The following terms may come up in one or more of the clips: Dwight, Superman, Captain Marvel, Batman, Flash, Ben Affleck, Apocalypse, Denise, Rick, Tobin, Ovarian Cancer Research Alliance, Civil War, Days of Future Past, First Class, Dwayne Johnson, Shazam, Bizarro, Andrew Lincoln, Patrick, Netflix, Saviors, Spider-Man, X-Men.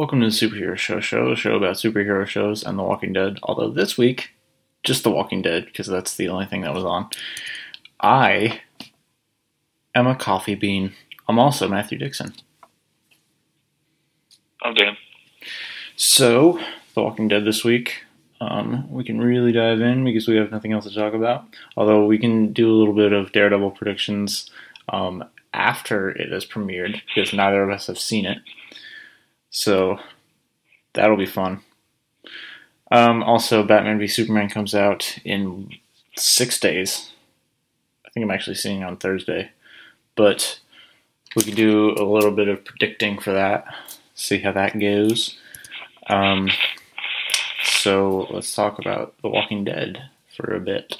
Welcome to the Superhero Show, a show about superhero shows and The Walking Dead. Although this week, just The Walking Dead, because that's the only thing that was on. I am a coffee bean. I'm also Matthew Dixon. I'm Dan. So, The Walking Dead this week. We can really dive in because we have nothing else to talk about. Although we can do a little bit of Daredevil predictions after it has premiered, because neither of us have seen it. So, that'll be fun. Also, Batman v Superman comes out in 6 days. I think I'm actually seeing it on Thursday. But we can do a little bit of predicting for that. See how that goes. So, let's talk about The Walking Dead for a bit.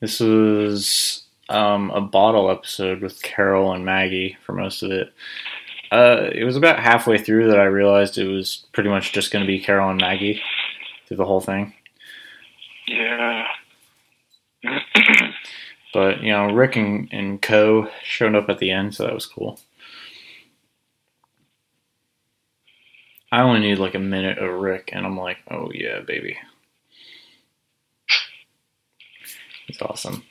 This was a bottle episode with Carol and Maggie for most of it. It was about halfway through that I realized it was pretty much just going to be Carol and Maggie through the whole thing. Yeah. But, you know, Rick and Co. showed up at the end, so that was cool. I only need, like, a minute of Rick, and I'm like, oh, yeah, baby. It's awesome.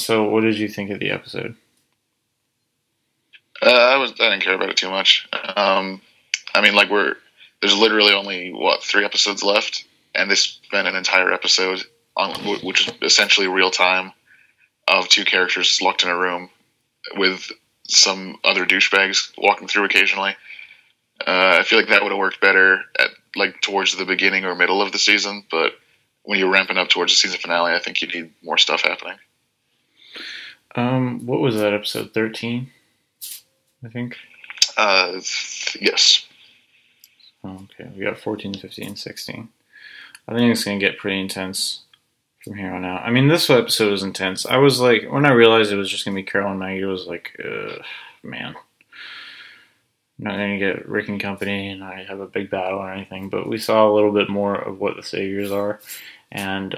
So what did you think of the episode? I didn't care about it too much. I mean, like, there's literally only, 3 episodes left, and they spent an entire episode on, which is essentially real time, of 2 characters locked in a room with some other douchebags walking through occasionally. I feel like that would have worked better at, like, towards the beginning or middle of the season, but when you're ramping up towards the season finale, I think you need more stuff happening. What was that episode 13? I think. Yes. Okay, we got 14, 15, 16. I think it's going to get pretty intense from here on out. I mean, this episode was intense. I was like, when I realized it was just going to be Carol and Maggie, I was like, man, I'm not going to get Rick and company and I have a big battle or anything. But we saw a little bit more of what the Saviors are. And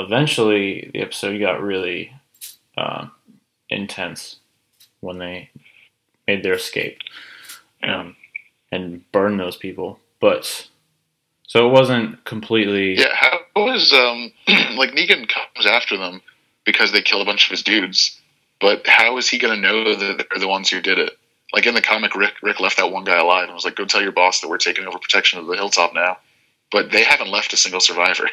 eventually the episode got really intense when they made their escape and burn those people, but so it wasn't completely. Yeah, how was like Negan comes after them because they kill a bunch of his dudes, but how is he going to know that they're the ones who did it? Like in the comic, Rick left that one guy alive and was like, "Go tell your boss that we're taking over protection of the hilltop now," but they haven't left a single survivor.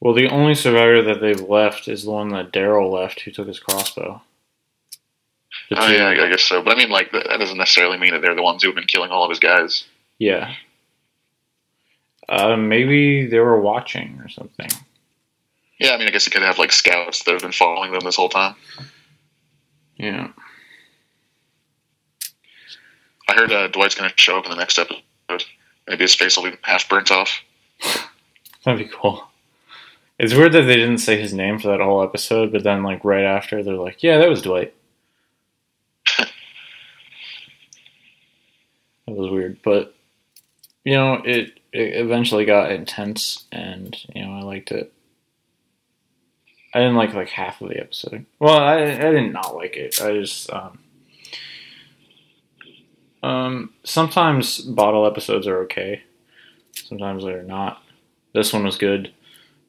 Well, the only survivor that they've left is the one that Daryl left, who took his crossbow. Oh, yeah, I guess so. But I mean, like, that doesn't necessarily mean that they're the ones who have been killing all of his guys. Yeah. Maybe they were watching or something. Yeah, I mean, I guess you could have, like, scouts that have been following them this whole time. Yeah. I heard Dwight's going to show up in the next episode. Maybe his face will be half burnt off. That'd be cool. It's weird that they didn't say his name for that whole episode, but then, like, right after, they're like, yeah, that was Dwight. It was weird, but, you know, it eventually got intense, and, you know, I liked it. I didn't like half of the episode. Well, I did not like it. I just, sometimes bottle episodes are okay. Sometimes they're not. This one was good,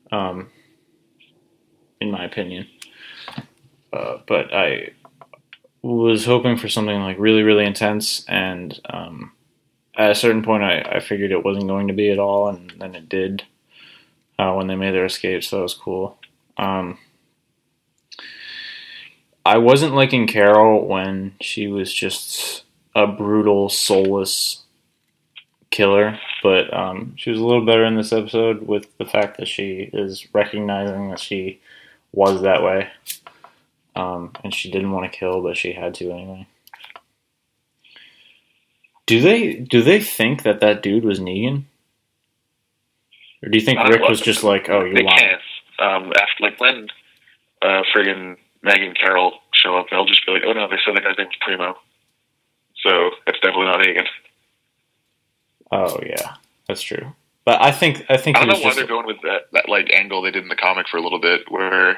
in my opinion. But I was hoping for something like really, really intense, and at a certain point I figured it wasn't going to be at all, and then it did when they made their escape, so that was cool. I wasn't liking Carol when she was just a brutal, soulless killer, but she was a little better in this episode with the fact that she is recognizing that she was that way. And she didn't want to kill, but she had to anyway. Do they think that dude was Negan? Or do you think Rick was just like, oh, you're lying? They can't. After, like, when friggin' Maggie and Carol show up, they'll just be like, oh, no, they said that guy's name was Primo. So, that's definitely not Negan. Oh, yeah. That's true. But I think I don't know why they're going with that, like, angle they did in the comic for a little bit, where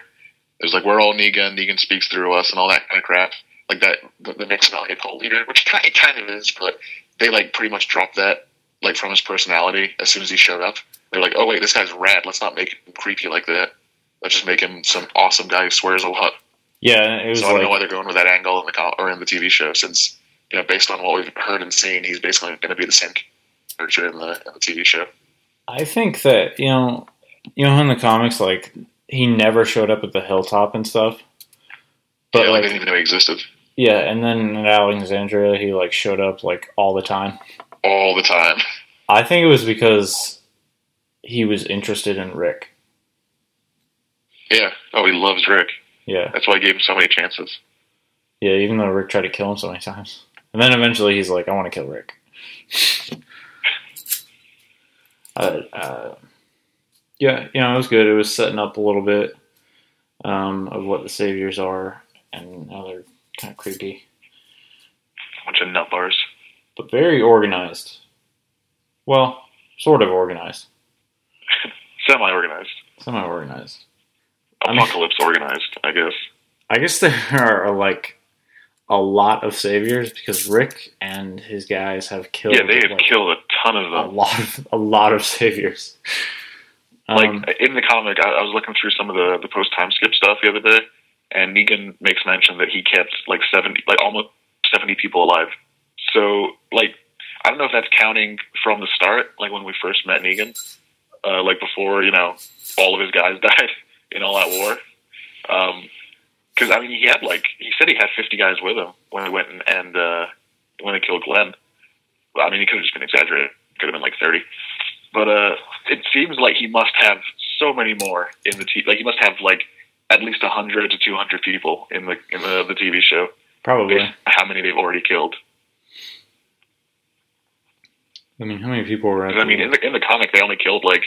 it was like, we're all Negan speaks through us, and all that kind of crap. like that, the Nick Smalley cult leader, which it kind of is, but they like pretty much dropped that like from his personality as soon as he showed up. They're like, oh wait, this guy's rad. Let's not make him creepy like that. Let's just make him some awesome guy who swears a lot. Yeah, it was. So I don't know why they're going with that angle in the or in the TV show, since you know based on what we've heard and seen, he's basically going to be the same character in the TV show. I think that you know, in the comics, like he never showed up at the hilltop and stuff. But yeah, like I didn't even know he existed. Yeah, and then in Alexandria, he like showed up like all the time. All the time. I think it was because he was interested in Rick. Yeah. Oh, he loves Rick. Yeah. That's why he gave him so many chances. Yeah, even though Rick tried to kill him so many times. And then eventually he's like, I want to kill Rick. Yeah, you know, it was good. It was setting up a little bit of what the Saviors are and how they're kind of creepy. A bunch of nut bars. But very organized. Well, sort of organized. Semi-organized. Semi-organized. Apocalypse organized, I guess. I guess there are, like, a lot of Saviors because Rick and his guys have killed... Yeah, they have like, killed a ton of them. A lot of Saviors. Like, in the comic, I was looking through some of the post-time skip stuff the other day, and Negan makes mention that he kept, like, almost 70 people alive. So, like, I don't know if that's counting from the start, like, when we first met Negan, like, before, you know, all of his guys died in all that war. Because, I mean, he had, like, he said he had 50 guys with him when he went and when they killed Glenn. Well, I mean, he could have just been exaggerated. Could have been, like, 30. But it seems like he must have so many more in the TV. Like, he must have, like, at least 100 to 200 people in the TV show. Probably. Based on how many they've already killed. I mean, how many people were at? I mean, in the comic, they only killed, like,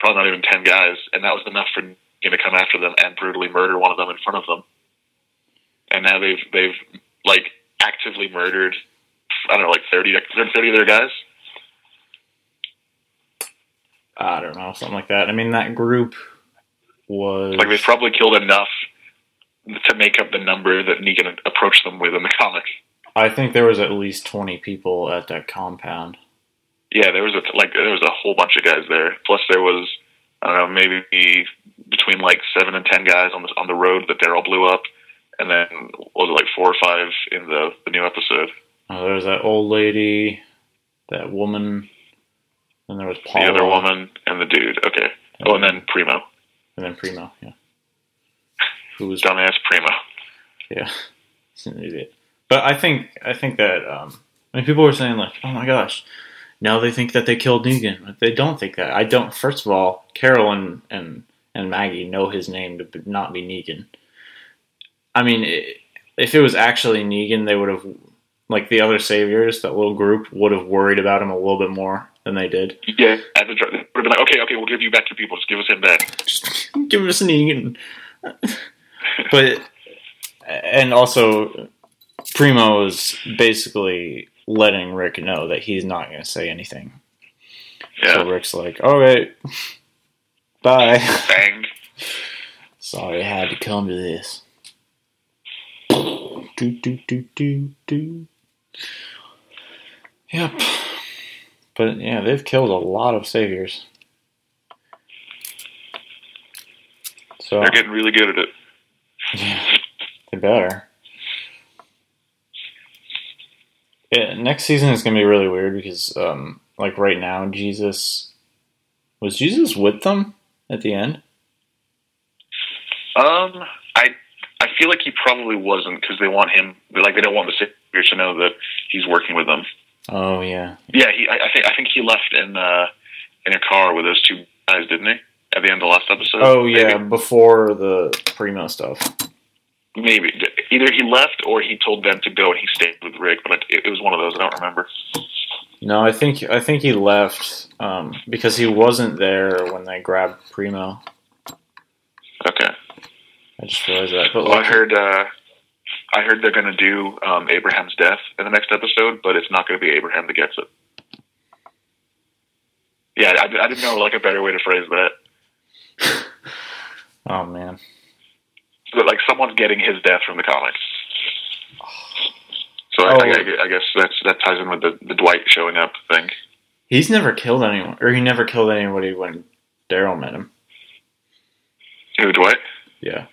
probably not even 10 guys, and that was enough for him to come after them and brutally murder one of them in front of them. And now they've like, actively murdered, I don't know, like, 30 of their guys? I don't know, something like that. I mean, that group was... Like, they've probably killed enough to make up the number that Negan approached them with in the comic. I think there was at least 20 people at that compound. Yeah, there was a whole bunch of guys there. Plus, there was, I don't know, maybe between like 7 and 10 guys on the road that Daryl blew up, and then was it like 4 or 5 in the new episode? Oh, there was that old lady, that woman, and there was Paul. The other woman and the dude. Okay. Oh, and then Primo. Yeah. Who was dumbass Primo? Yeah, he's an idiot. But I think that I mean, people were saying like, oh my gosh. Now they think that they killed Negan, but they don't think that. I don't. First of all, Carol and Maggie know his name to not be Negan. I mean, if it was actually Negan, they would have, like the other Saviors, that little group would have worried about him a little bit more than they did. Yeah, they would have been like, okay, we'll give you back your people. Just give us him back. Just give us Negan. But and also, Primo is basically letting Rick know that he's not going to say anything. Yeah. So Rick's like, all right, bye. Bang. Sorry I had to come to this. Do. Yep. But yeah, they've killed a lot of Saviors. So they're getting really good at it. Yeah, they better. Yeah, next season is going to be really weird because, like, right now, was Jesus with them at the end? I feel like he probably wasn't because they want him, like, they don't want the Saviors to know that he's working with them. Oh yeah. Yeah, I think he left in a car with those two guys, didn't he? At the end of the last episode. Oh yeah, maybe. Before the Primo stuff. Maybe. Either he left or he told them to go and he stayed with Rick, but it was one of those. I don't remember. No, I think he left because he wasn't there when they grabbed Primo. Okay. I just realized that. But well, like, I heard they're going to do Abraham's death in the next episode, but it's not going to be Abraham that gets it. Yeah, I didn't know like a better way to phrase that. Oh, man. But, like, someone's getting his death from the comics. So I guess that ties in with the Dwight showing up thing. He's never killed anyone, or he never killed anybody when Daryl met him. Who, Dwight? Yeah.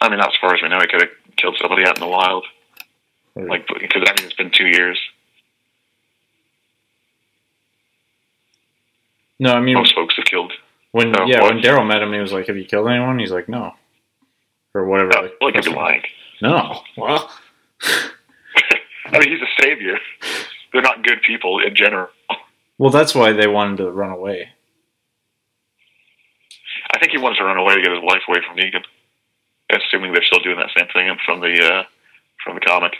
I mean, as far as we know, he could have killed somebody out in the wild. Like, because I mean, it's been 2 years. No, I mean, most folks have killed. When Daryl met him, he was like, "Have you killed anyone?" He's like, "No," or whatever. No, like he'd be lying. No, well, I mean, he's a savior. They're not good people in general. Well, that's why they wanted to run away. I think he wanted to run away to get his life away from Negan. Assuming they're still doing that same thing from the comic.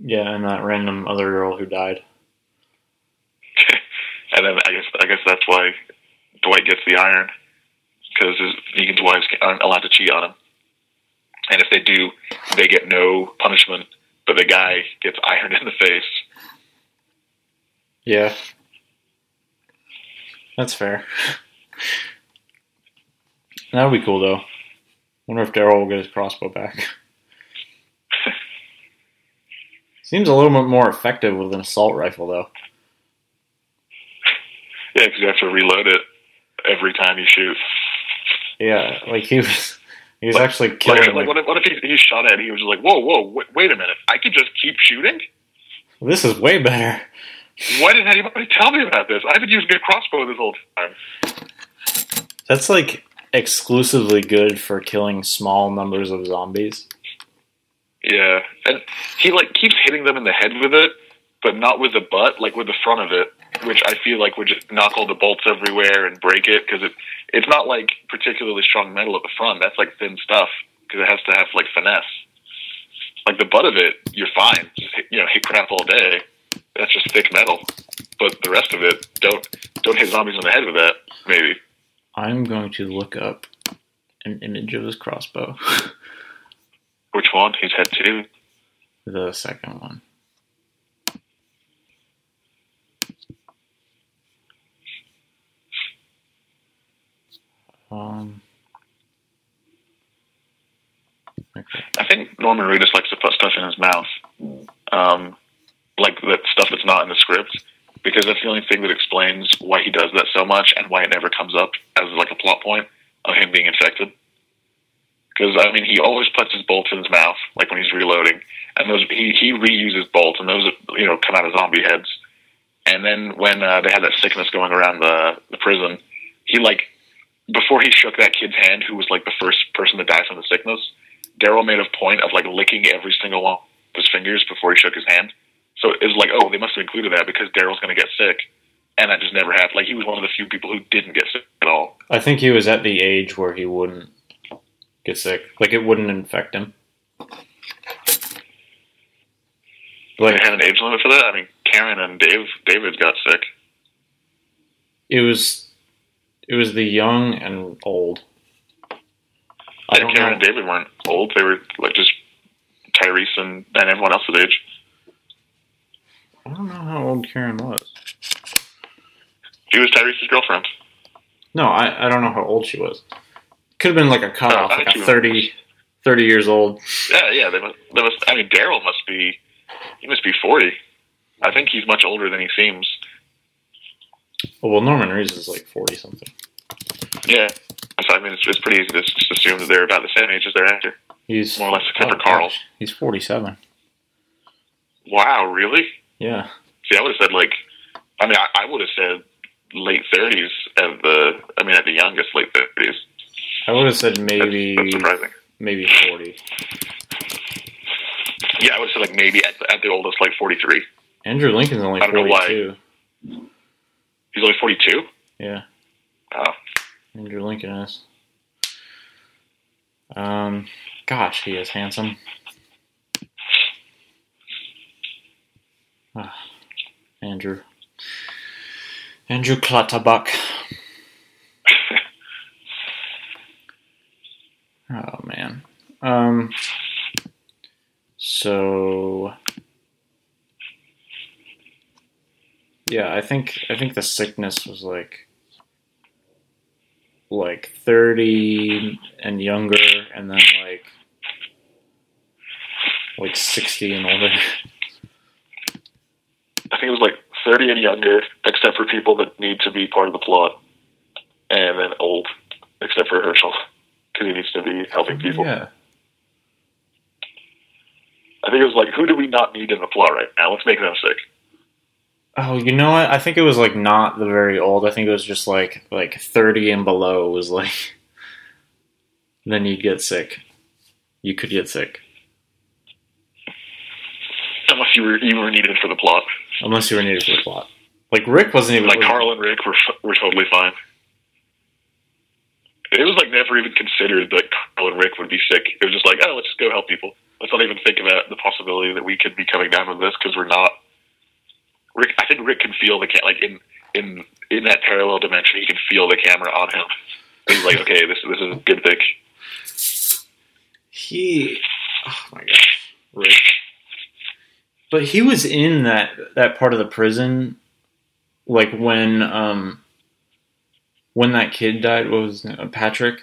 Yeah, and that random other girl who died. And then I guess that's why Dwight gets the iron, because Negan's wives aren't allowed to cheat on him. And if they do, they get no punishment, but the guy gets ironed in the face. Yeah. That's fair. That would be cool, though. Wonder if Daryl will get his crossbow back. Seems a little bit more effective with an assault rifle, though. Yeah, because you have to reload it every time you shoot. Yeah, like he was like, actually killing. Like, what if he shot at it and he was just like, whoa, wait a minute, I could just keep shooting? This is way better. Why didn't anybody tell me about this? I've been using a crossbow this whole time. That's like exclusively good for killing small numbers of zombies. Yeah, and he like keeps hitting them in the head with it, but not with the butt, like with the front of it, which I feel like would just knock all the bolts everywhere and break it, because it's not like particularly strong metal at the front. That's like thin stuff, because it has to have like finesse. Like the butt of it, you're fine. Just hit crap all day. That's just thick metal. But the rest of it, don't hit zombies on the head with that. Maybe. I'm going to look up an image of his crossbow. Which one? He's had two. The second one. Okay. I think Norman Reedus likes to put stuff in his mouth, like that stuff that's not in the script, because that's the only thing that explains why he does that so much and why it never comes up as like a plot point of him being infected. Because I mean, he always puts his bolts in his mouth, like when he's reloading, and those he reuses bolts, and those come out of zombie heads. And then when they had that sickness going around the prison, he like. Before he shook that kid's hand, who was like the first person to die from the sickness, Daryl made a point of like licking every single one of his fingers before he shook his hand. So it was like, oh, they must have included that because Daryl's going to get sick, and that just never happened. Like he was one of the few people who didn't get sick at all. I think he was at the age where he wouldn't get sick, like it wouldn't infect him. Like they had an age limit for that. I mean, Karen and David got sick. It was the young and old. Karen and David weren't old. They were like just Tyrese and everyone else's age. I don't know how old Karen was. She was Tyrese's girlfriend. No, I don't know how old she was. Could have been like a cutoff, like a 30 years old. Yeah. They must. I mean, Daryl must be. He must be 40. I think he's much older than he seems. Oh, well, Norman Reedus is like 40-something. Yeah. So, I mean, it's pretty easy to just assume that they're about the same age as their actor. He's more or less, except for Carl. Gosh, he's 47. Wow, really? Yeah. See, I would have said, like... I mean, I would have said late 30s at the... I mean, at the youngest, late 30s. I would have said maybe... That's surprising. Maybe 40. Yeah, I would have said, like, maybe at the oldest, like, 43. Andrew Lincoln's only 42. He's only 42? Yeah. Wow. Andrew Lincoln is. Gosh, he is handsome. Andrew Clutterbuck. Oh, man. So... Yeah, I think the sickness was like 30 and younger, and then like 60 and older. think it was like 30 and younger, except for people that need to be part of the plot, and then old, except for Herschel, because he needs to be helping people. Yeah. I think it was like, who do we not need in the plot right now? Let's make them sick. Oh, you know what? I think it was like not the very old. I think it was just like 30 and below was like, then you'd get sick. You could get sick. Unless you were needed for the plot. Unless you were needed for the plot. Like, Rick wasn't even... Like, Carl and Rick were totally fine. It was, like, never even considered that Carl and Rick would be sick. It was just like, oh, let's just go help people. Let's not even think about the possibility that we could be coming down with this, because we're not... Rick, I think Rick can feel the... in that parallel dimension, he can feel the camera on him. He's like, okay, this is a good pick. He... Oh, my gosh. Rick... But he was in that part of the prison, like when that kid died. What was his name? Patrick?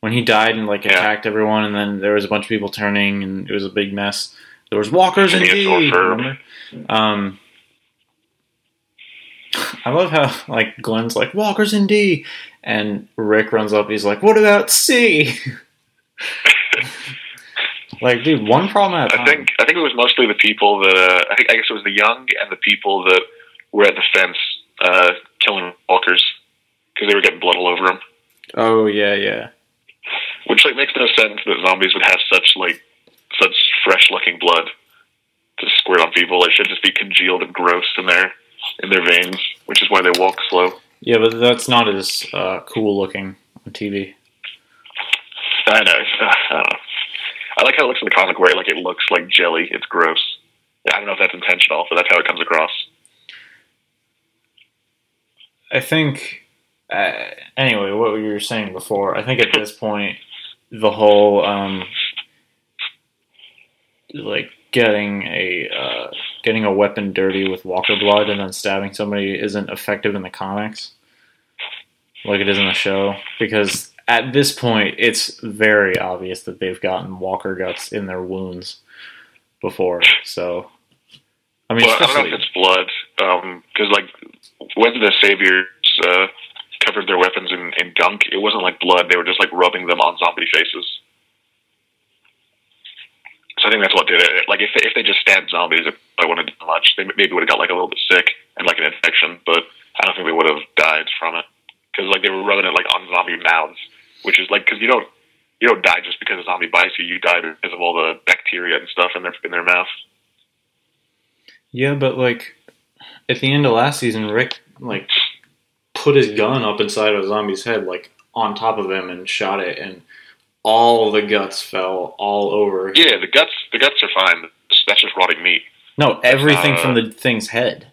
When he died and like attacked everyone, and then there was a bunch of people turning, and it was a big mess. There was walkers indeed. I love how like Glenn's like walkers in D, and Rick runs up. He's like, "What about C?" Like, dude, one problem at a time. I think it was mostly the people that I guess it was the young and the people that were at the fence killing walkers because they were getting blood all over them. Oh yeah. Which like makes no sense that zombies would have such fresh looking blood to squirt on people. It should just be congealed and gross in their veins, which is why they walk slow. Yeah, but that's not as cool looking on TV. I know. I don't know. I like how it looks in the comic where it looks like jelly. It's gross. I don't know if that's intentional, but that's how it comes across. I think... anyway, what you were saying before, I think at this point, the whole... getting a weapon dirty with walker blood and then stabbing somebody isn't effective in the comics. Like it is in the show. Because... At this point, it's very obvious that they've gotten walker guts in their wounds before. So, I mean, I don't know if it's blood, because when the Saviors covered their weapons in gunk, it wasn't like blood. They were just like rubbing them on zombie faces. So I think that's what did it. Like if they just stabbed zombies, I wouldn't have done much. They maybe would have got like a little bit sick and like an infection, but I don't think they would have died from it. Because they were rubbing it on zombie mouths, which is because you don't die just because a zombie bites you. You die because of all the bacteria and stuff in their mouth. Yeah, but at the end of last season, Rick put his gun up inside of a zombie's head, on top of him, and shot it, and all the guts fell all over. Yeah, the guts are fine. That's just rotting meat. No, everything from the thing's head.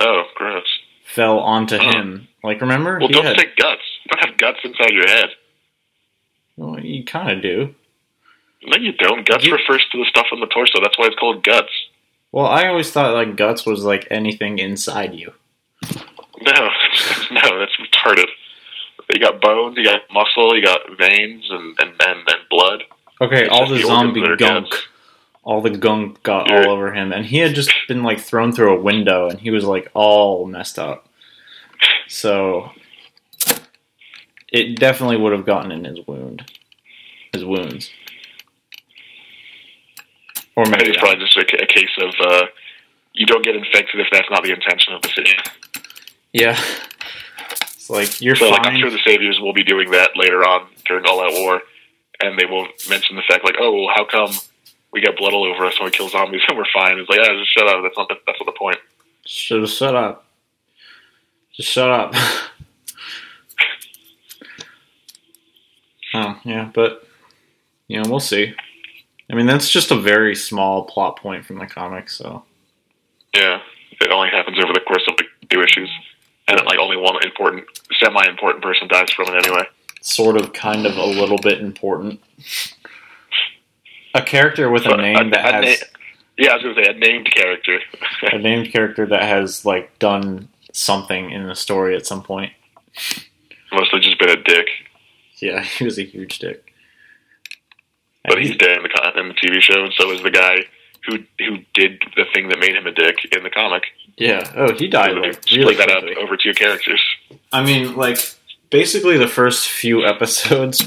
Oh, gross. Fell onto him. Remember? Well, don't take guts. You don't have guts inside your head. Well, you kind of do. No, you don't. Guts refers to the stuff on the torso. That's why it's called guts. Well, I always thought, guts was, anything inside you. No, that's retarded. You got bones, you got muscle, you got veins, and blood. Okay, all the zombie gunk. Guts. All the gunk got all over him, and he had just been, thrown through a window, and he was, all messed up. So, it definitely would have gotten in his wounds. Or maybe it's probably just a case of, you don't get infected if that's not the intention of the city. Yeah. It's you're fine. So, I'm sure the Saviors will be doing that later on during All Out War, and they will mention the fact, how come... We got blood all over us when we kill zombies and we're fine. It's just shut up. That's not the point. Just shut up. Just shut up. Oh, yeah, but, we'll see. I mean, that's just a very small plot point from the comics, so. Yeah, it only happens over the course of two issues. And then, only one important, semi-important person dies from it anyway. Sort of, kind of, a little bit important. A character with a name that has... Yeah, I was going to say, a named character. A named character that has, done something in the story at some point. Must have just been a dick. Yeah, he was a huge dick. But he's dead in the TV show, and so is the guy who did the thing that made him a dick in the comic. Yeah. Oh, he died. So like, split really that up over two characters. I mean, like, basically the first few episodes,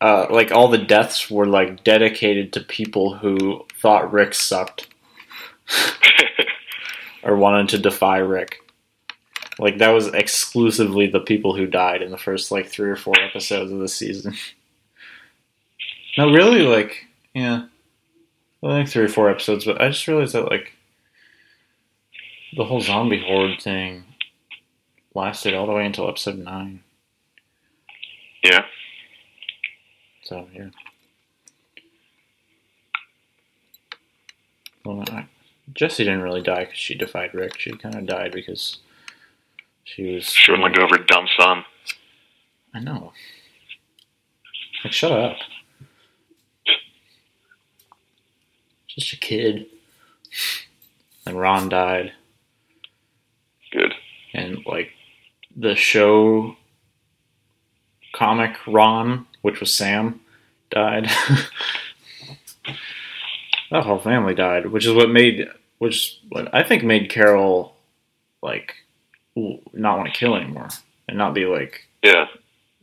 like, all the deaths were, like, dedicated to people who thought Rick sucked. Or wanted to defy Rick. Like, that was exclusively the people who died in the first, like, 3 or 4 episodes of the season. No, really, like, yeah. I think 3 or 4 episodes, but I just realized that, like, the whole zombie horde thing lasted all the way until episode 9. Yeah. So, yeah. Well, Jesse didn't really die because she defied Rick. She kind of died because she was... She wouldn't look over her dumb son. I know. Like, shut up. Just a kid. And Ron died. Good. And, like, the show comic Ron, which was Sam, died. That whole family died, which I think made Carol, like, not want to kill anymore. And not be, like, yeah,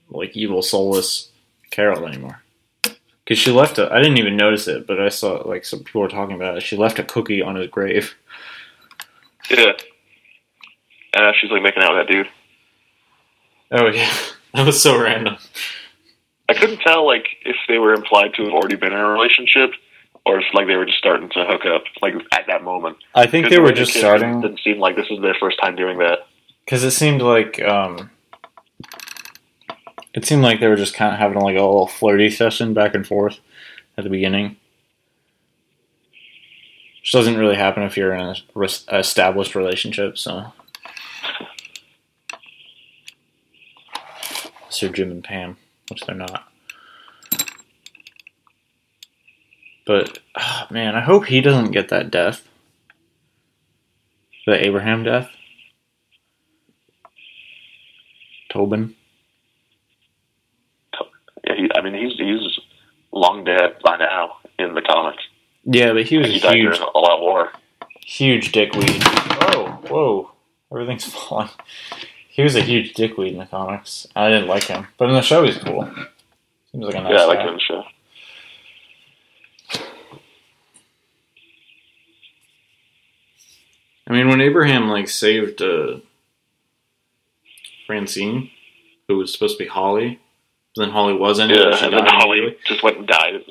like evil, soulless Carol anymore. Because she left I didn't even notice it, but I saw, like, some people were talking about it. She left a cookie on his grave. Yeah. And she's, like, making out with that dude. Oh, yeah. That was so random. I couldn't tell, like, if they were implied to have already been in a relationship, or if, like, they were just starting to hook up, like, at that moment. I think they were just starting. It didn't seem like this was their first time doing that. Because it seemed like, they were just kind of having, like, a little flirty session back and forth at the beginning. Which doesn't really happen if you're in an established relationship, so. Sir Jim and Pam, which they're not. But, oh, man, I hope he doesn't get that death. The Abraham death. Tobin. Yeah, he's long dead by now in the comics. Yeah, but he was huge. He died during a lot of war. Huge dickweed. Oh, whoa. Everything's falling. He was a huge dickweed in the comics. I didn't like him. But in the show, he's cool. Seems like a nice guy. Yeah, I liked him in the show. I mean, when Abraham, like, saved Francine, who was supposed to be Holly, but then Holly wasn't. Yeah, and then Holly just went and died.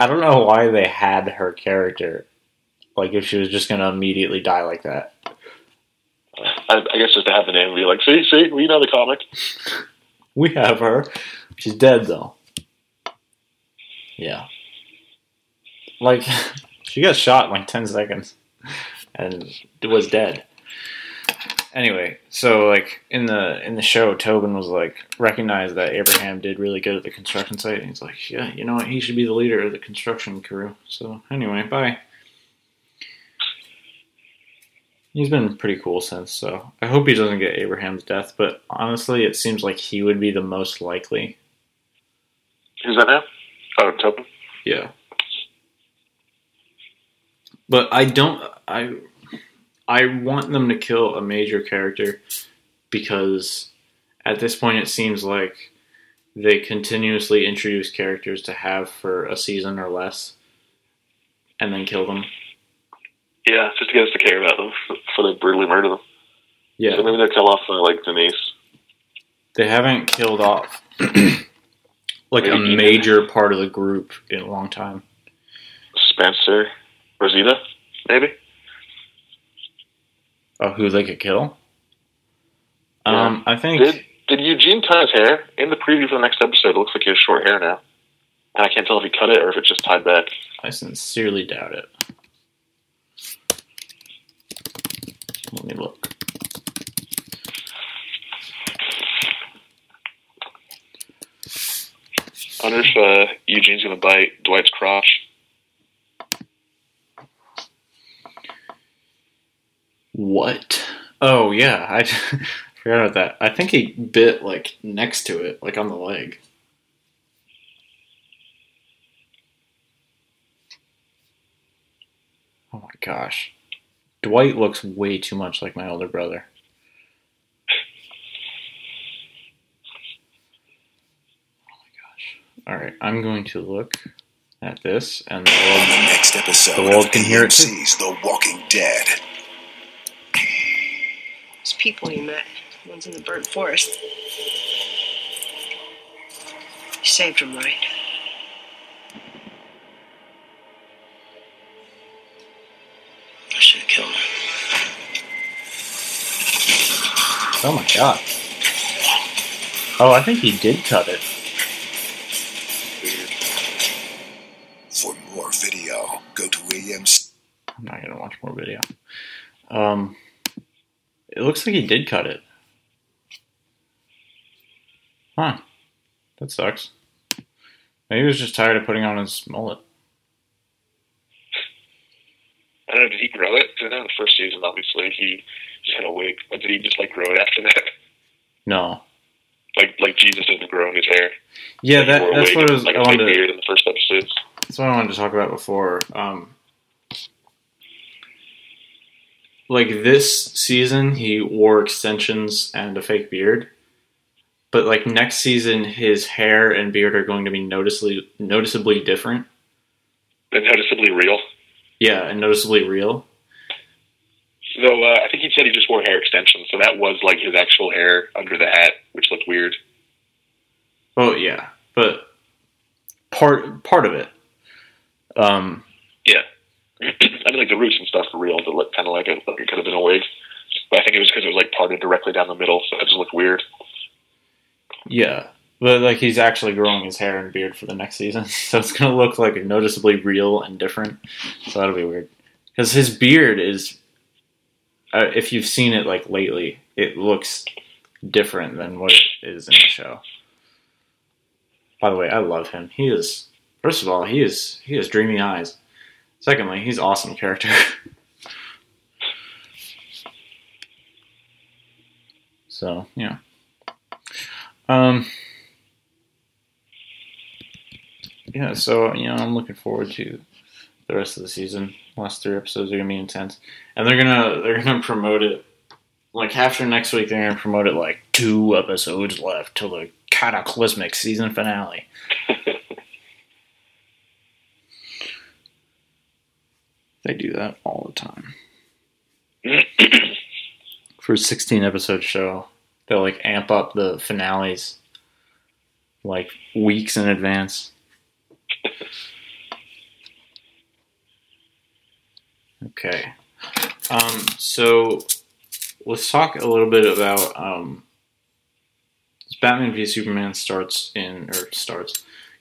I don't know why they had her character. Like, if she was just going to immediately die like that. I guess just to have the name and be like, see, we know the comic. We have her. She's dead, though. Yeah. Like... She got shot in like 10 seconds and was dead. Anyway, so like in the show, Tobin was like recognized that Abraham did really good at the construction site. And he's like, yeah, you know what? He should be the leader of the construction crew. So anyway, bye. He's been pretty cool since, so I hope he doesn't get Abraham's death. But honestly, it seems like he would be the most likely. Who's that now? Oh, Tobin? Yeah. But I want them to kill a major character because at this point it seems like they continuously introduce characters to have for a season or less and then kill them. Yeah, just to get us to care about them before they brutally murder them. Yeah. So maybe they'll kill off, like, Denise. They haven't killed off, like, a major part of the group in a long time. Spencer... Rosita, maybe? Oh, who they could kill? Yeah. I think... Did Eugene cut his hair? In the preview for the next episode, it looks like he has short hair now. And I can't tell if he cut it or if it's just tied back. I sincerely doubt it. Let me look. I wonder if Eugene's going to bite Dwight's crotch. What? Oh, yeah. I forgot about that. I think he bit, like, next to it, like, on the leg. Oh my gosh. Dwight looks way too much like my older brother. Oh my gosh. Alright, I'm going to look at this and the next episode the world can hear it too. The Walking Dead. Those people you met, the ones in the burnt forest. You saved them, right? I should have killed him. Oh my god. Oh, I think he did cut it. For more video, go to Williams. I'm not gonna watch more video. It looks like he did cut it. Huh. That sucks. Maybe he was just tired of putting on his mullet. I don't know, did he grow it? Because I know in the first season, obviously, he just had a wig. But did he just, like, grow it after that? No. Like Jesus isn't growing his hair. Yeah, like that's what it was. Like, I wanted beard in the first episode. That's what I wanted to talk about before. Like, this season, he wore extensions and a fake beard. But, like, next season, his hair and beard are going to be noticeably different. And noticeably real. Yeah, and noticeably real. So, I think he said he just wore hair extensions, so that was, like, his actual hair under the hat, which looked weird. Oh, yeah. But part of it. Yeah. I mean, like, the roots and stuff were real. It looked kind of like it could have been a wig. But I think it was because it was, like, parted directly down the middle, so it just looked weird. Yeah, but like he's actually growing his hair and beard for the next season, so it's going to look like noticeably real and different, so that'll be weird. Because his beard is, if you've seen it like lately, it looks different than what it is in the show. By the way, I love him. He is, first of all, he has dreamy eyes. Secondly, he's an awesome character. So, yeah. Yeah, so, you know, I'm looking forward to the rest of the season. The last three episodes are going to be intense. And they're gonna promote it, like, after next week, they're going to promote it, like, 2 episodes left till the cataclysmic season finale. They do that all the time. For a 16-episode show. They'll, like, amp up the finales, like, weeks in advance. Okay. So, let's talk a little bit about, Batman v Superman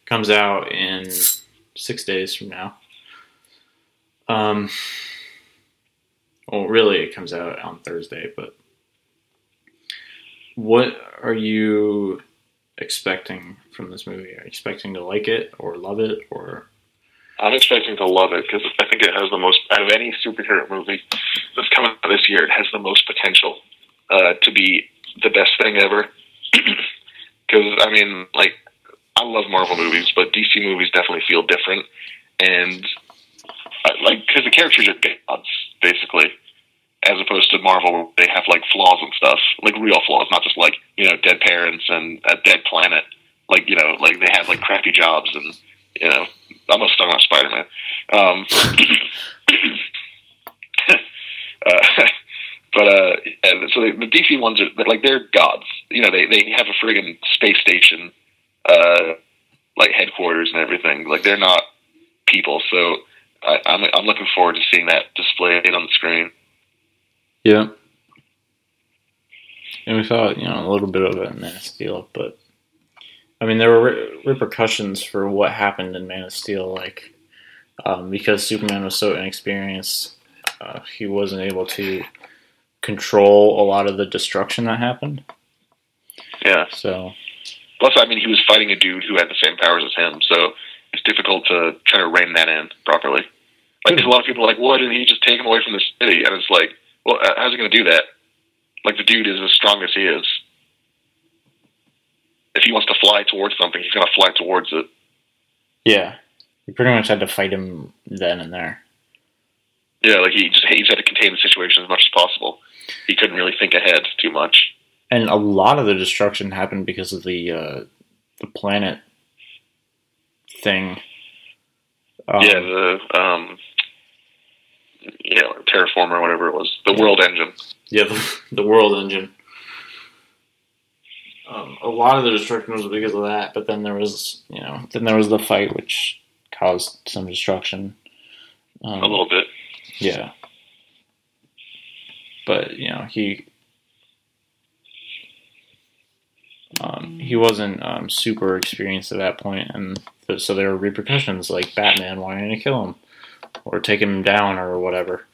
comes out in 6 days from now. Well, really, it comes out on Thursday, but... What are you expecting from this movie? Are you expecting to like it or love it? Or I'm expecting to love it because I think it has the most, out of any superhero movie that's coming out this year, it has the most potential to be the best thing ever. Because, I mean, like, I love Marvel movies, but DC movies definitely feel different. And, like, because the characters are gods, basically. As opposed to Marvel, where they have, like, flaws and stuff. Like, real flaws, not just, like, you know, dead parents and a dead planet. Like, you know, like, they have, like, crappy jobs and, you know, almost stung on Spider-Man. So the DC ones are, like, they're gods. You know, they have a friggin' space station, like, headquarters and everything. Like, they're not people, so I'm looking forward to seeing that displayed on the screen. Yeah, and we saw, you know, a little bit of it in Man of Steel, but I mean, there were repercussions for what happened in Man of Steel, like because Superman was so inexperienced, he wasn't able to control a lot of the destruction that happened. Yeah. So. Plus, I mean, he was fighting a dude who had the same powers as him, so it's difficult to try to rein that in properly. Like, there's a lot of people are like, "Why didn't he just take him away from the city?" And it's like. Well, how's he going to do that? Like, the dude is as strong as he is. If he wants to fly towards something, he's going to fly towards it. Yeah. You pretty much had to fight him then and there. Yeah, like he's had to contain the situation as much as possible. He couldn't really think ahead too much. And a lot of the destruction happened because of the planet thing. Terraform or whatever it was. The world engine. Yeah, the world engine. A lot of the destruction was because of that, but then there was, the fight, which caused some destruction. A little bit. Yeah. But, he wasn't super experienced at that point, and so there were repercussions, like Batman wanting to kill him, or take him down, or whatever.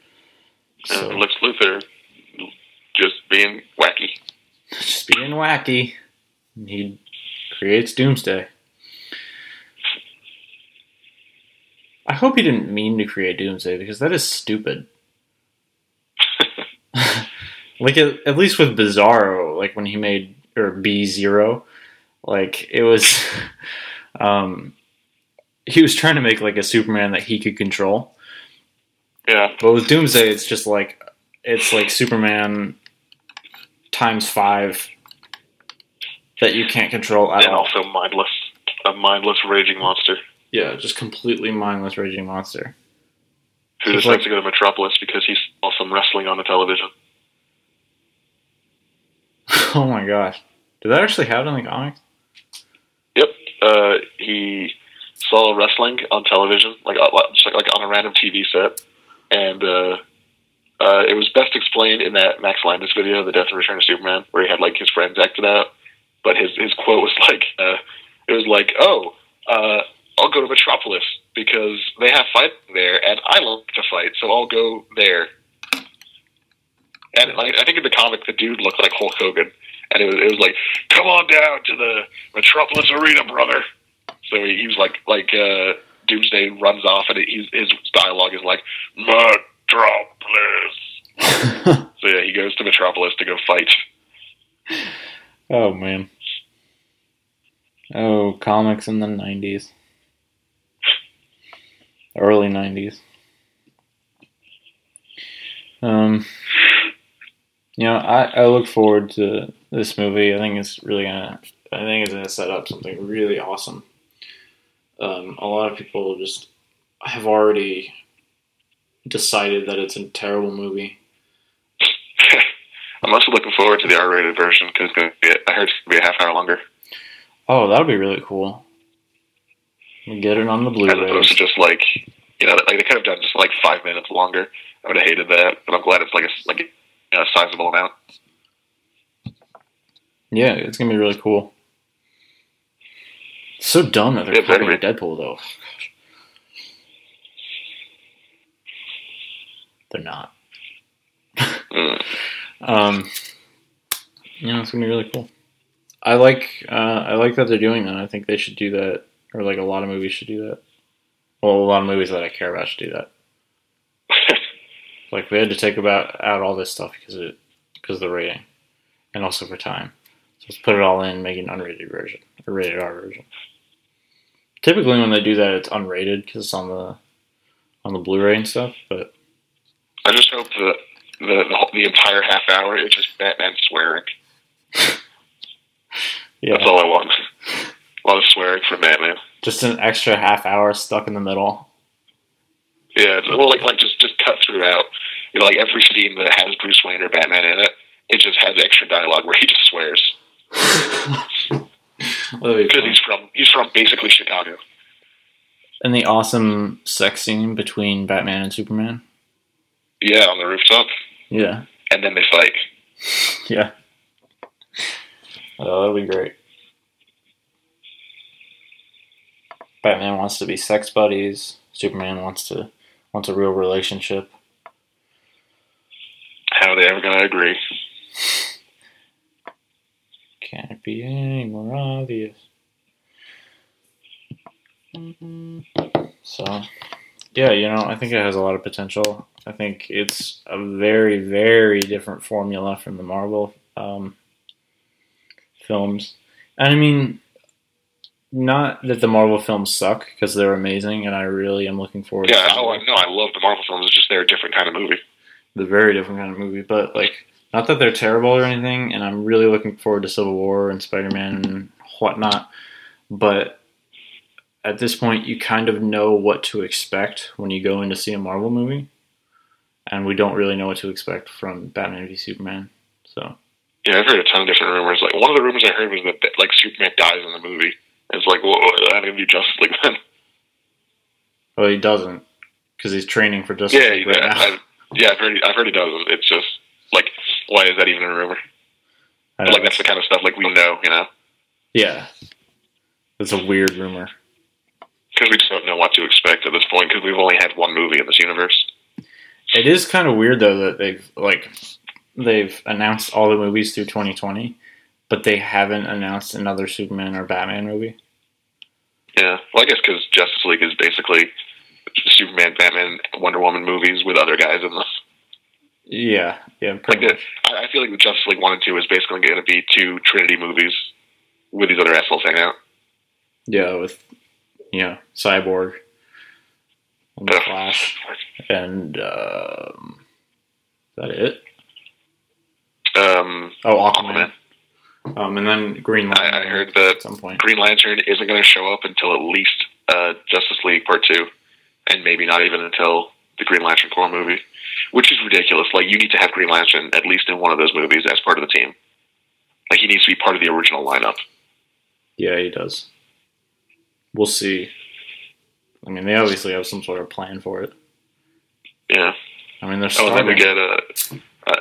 So, and Lex Luthor just being wacky. He creates Doomsday. I hope he didn't mean to create Doomsday, because that is stupid. Like, at least with Bizarro, like, when he made... or B-Zero, like, it was... he was trying to make, like, a Superman that he could control. Yeah. But with Doomsday, it's just, like... it's, like, Superman times 5 that you can't control at all. And also mindless. A mindless raging monster. Yeah, just completely mindless raging monster. Who just likes to go to Metropolis because he saw some wrestling on the television. Oh my gosh. Did that actually happen in the comics? Yep. He saw wrestling on television, like on a random TV set, and it was best explained in that Max Landis video, The Death and Return of Superman, where he had, like, his friends act it out, but his quote was like, I'll go to Metropolis because they have fight there, and I love to fight, so I'll go there. And, like, I think in the comic, the dude looked like Hulk Hogan. And it was like, come on down to the Metropolis Arena, brother. So he was like Doomsday runs off, and his dialogue is like, Metropolis. So, yeah, he goes to Metropolis to go fight. Oh, man. Oh, comics in the 90s. Early 90s. I look forward to this movie. I think it's really gonna set up something really awesome. A lot of people just have already decided that it's a terrible movie. I'm also looking forward to the R-rated version because I heard it's gonna be a half hour longer. Oh, that would be really cool. Get it on the Blu-ray. As opposed to just they could have done just 5 minutes longer. I would have hated that, but I'm glad it's a sizable amount. Yeah, it's gonna be really cool. It's so dumb that they're copying Deadpool, though. They're not. It's gonna be really cool. I like that they're doing that. I think they should do that, or a lot of movies should do that. Well, a lot of movies that I care about should do that. Like, we had to take out all this stuff because of the rating, and also for time. So let's put it all in, make an unrated version, a rated R version. Typically, when they do that, it's unrated because it's on the Blu-ray and stuff. But I just hope that the entire half hour is just Batman swearing. Yeah. That's all I want. A lot of swearing from Batman. Just an extra half hour stuck in the middle. Yeah, well, just cut throughout. Every scene that has Bruce Wayne or Batman in it, it just has extra dialogue where he just swears. Because he's from basically Chicago. And the awesome sex scene between Batman and Superman. Yeah, on the rooftop. Yeah. And then they fight. Yeah. Oh, that'd be great. Batman wants to be sex buddies. Superman wants a real relationship. How are they ever going to agree? Can't it be any more obvious? So, yeah, I think it has a lot of potential. I think it's a very, very different formula from the Marvel films. And, I mean, Not that the Marvel films suck, because they're amazing, and I really am looking forward to them. No, I love the Marvel films. It's just they're a different kind of movie. They're a very different kind of movie, but, like, not that they're terrible or anything, and I'm really looking forward to Civil War and Spider-Man and whatnot, but at this point, you kind of know what to expect when you go in to see a Marvel movie, and we don't really know what to expect from Batman v Superman, so... Yeah, I've heard a ton of different rumors. Like, one of the rumors I heard was that, like, Superman dies in the movie. It's like, well, I didn't do Justice League then. Well, he doesn't, because he's training for Justice League right now. I've heard he doesn't. It's just, like, why is that even a rumor? Like, that's the kind of stuff, like, we know, you know? Yeah. It's a weird rumor. Because we just don't know what to expect at this point, because we've only had one movie in this universe. It is kind of weird, though, that they've announced all the movies through 2020, but they haven't announced another Superman or Batman movie. Yeah, well, I guess because Justice League is basically Superman, Batman, Wonder Woman movies with other guys in them. Yeah, pretty much. I feel like the Justice League 1 and 2 is basically going to be two Trinity movies with these other assholes hanging out. Yeah, with, you know, Cyborg and The Flash. And, is that it? Aquaman. And then Green Lantern. I heard that at some point. Green Lantern isn't going to show up until at least Justice League Part 2, and maybe not even until the Green Lantern core movie, which is ridiculous. Like, you need to have Green Lantern at least in one of those movies as part of the team. Like, he needs to be part of the original lineup. Yeah, he does. We'll see. I mean, they obviously have some sort of plan for it. Yeah. I mean, they're starting. Oh, then we get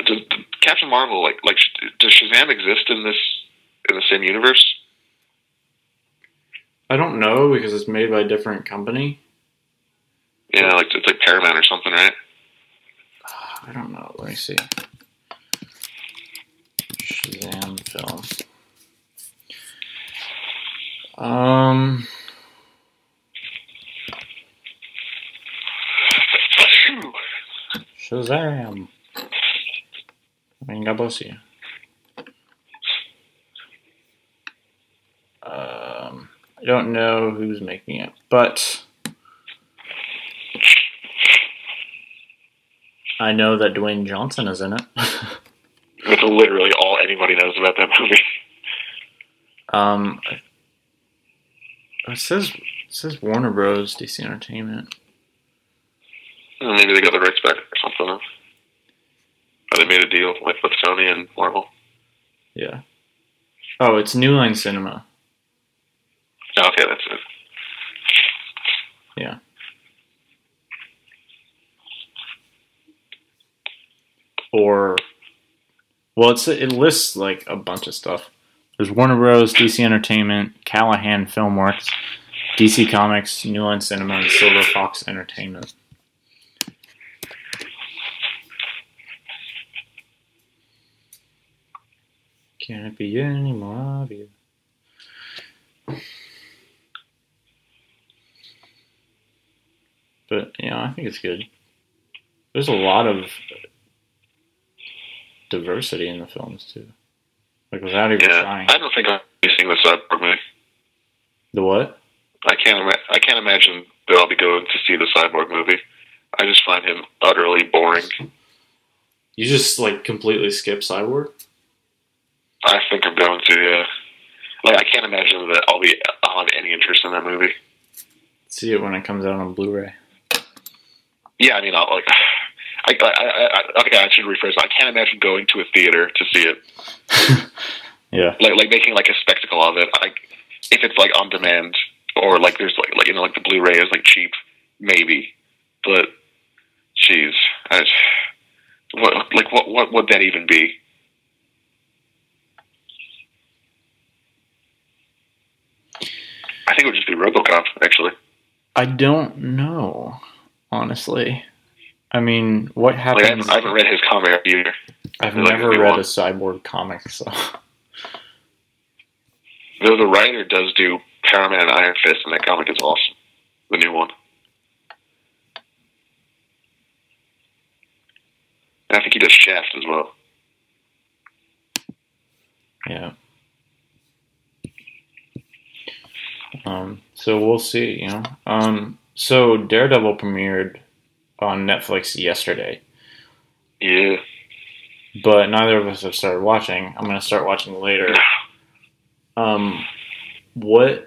does Captain Marvel, like does Shazam exist in the same universe? I don't know, because it's made by a different company. Yeah, like it's like Paramount or something, right? I don't know. Let me see. Shazam film. Shazam. I mean, God bless you. I don't know who's making it, but I know that Dwayne Johnson is in it. That's literally all anybody knows about that movie. It says Warner Bros. DC Entertainment. Well, maybe they got the rights back or something else. They made a deal with Sony and Marvel. Yeah. Oh, it's New Line Cinema. Oh, okay, that's it. Yeah. Or, well, it lists like a bunch of stuff. There's Warner Bros., DC Entertainment, Callahan Filmworks, DC Comics, New Line Cinema, and Silver Fox Entertainment. Can't be any more of you. But, yeah, I think it's good. There's a lot of diversity in the films, too. Like, without even trying. I don't think I'll be seeing the Cyborg movie. The what? I can't imagine that I'll be going to see the Cyborg movie. I just find him utterly boring. You just, like, completely skip Cyborg? I think I'm going to, yeah. Like, I can't imagine that I'll have any interest in that movie. See it when it comes out on Blu-ray. Yeah, I mean, I should rephrase. I can't imagine going to a theater to see it. Yeah. Like making, like, a spectacle of it. Like, if it's, like, on demand, or, like, there's, like you know, like, the Blu-ray is, like, cheap, maybe. But, jeez. What would that even be? I think it would just be RoboCop, actually. I don't know, honestly. I mean, what happens... Like, I haven't read his comic either. I've never read a Cyborg comic, so... Though the writer does do Power Man and Iron Fist, and that comic is awesome. The new one. And I think he does Shaft as well. Yeah. So we'll see, you know. So Daredevil premiered on Netflix yesterday. Yeah. But neither of us have started watching. I'm going to start watching later. What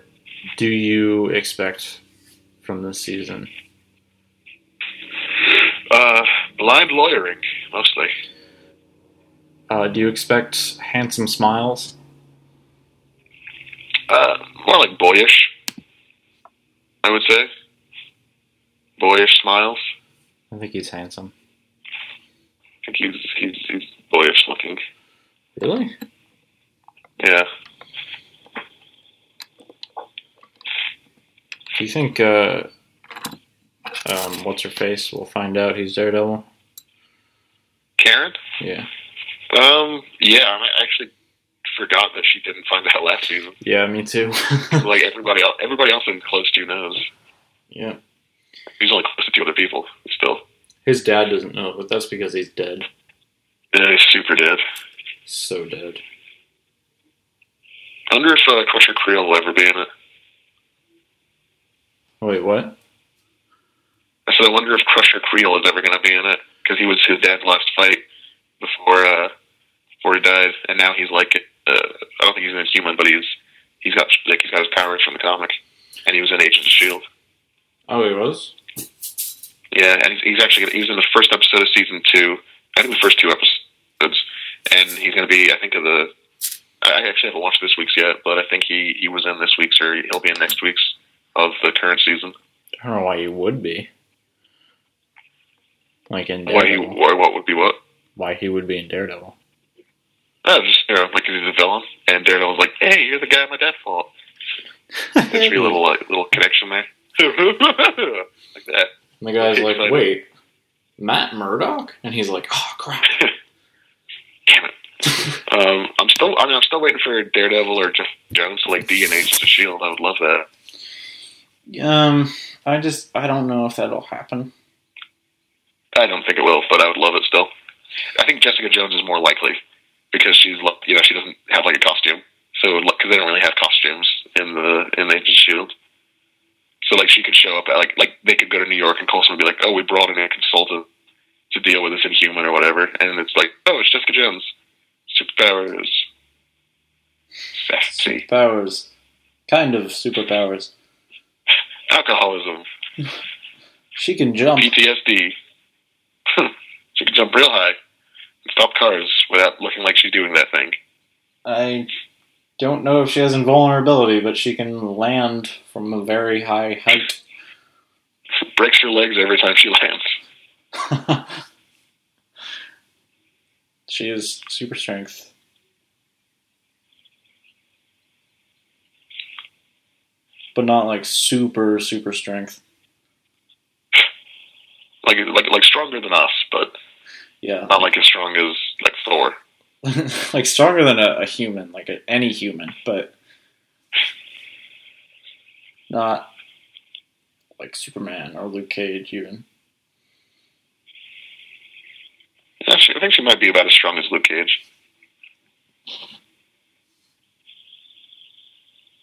do you expect from this season? Blind lawyering, mostly. Do you expect handsome smiles? More like boyish, I would say. Boyish smiles. I think he's handsome. I think he's boyish looking. Really? Yeah. Do you think, what's-her-face will find out he's Daredevil? Karen? Yeah. Yeah, I actually forgot that she didn't find out last season. Yeah, me too. Like, everybody else I'm close to knows. Yeah. He's only close to two other people, still. His dad doesn't know, but that's because he's dead. Yeah, he's super dead. So dead. I wonder if Crusher Creel will ever be in it. Wait, what? I said I wonder if Crusher Creel is ever going to be in it, because he was his dad's last fight before he died, and now he's like, I don't think he's an human, but he's got his powers from the comic, and he was in Agents of S.H.I.E.L.D. Oh, he was? Yeah, and he was in the first episode of season 2, I think the first 2 episodes, and he's going to be, I think, I actually haven't watched this week's yet, but I think he was in this week's, or he'll be in next week's of the current season. I don't know why he would be. Like in Daredevil. Why he would be in Daredevil. Oh, just, you know, like he's a villain, and Daredevil's like, hey, you're the guy on my death vault. There's a little connection there. Like that. And the guy's like, wait, Matt Murdock? And he's like, oh, crap. Damn it. I'm still waiting for Daredevil or Jeff Jones to, like, be in Agents of S.H.I.E.L.D. I would love that. I don't know if that'll happen. I don't think it will, but I would love it still. I think Jessica Jones is more likely because she's, you know, she doesn't have like a costume, so because they don't really have costumes in the Agents of S.H.I.E.L.D. So like she could show up at, like they could go to New York and Coulson would be like, oh, we brought in a consultant to deal with this Inhuman or whatever, and it's like, oh, it's Jessica Jones, superpowers, sexy powers, kind of superpowers. Alcoholism. She can jump. PTSD. She can jump real high and stop cars without looking like she's doing that thing. I don't know if she has invulnerability, but she can land from a very high height. Breaks her legs every time she lands. She has super strength. But not like super, super strength. Like stronger than us, but yeah, not like as strong as like Thor. Like stronger than a human, like any human, but not like Superman or Luke Cage even. Yeah, I think she might be about as strong as Luke Cage.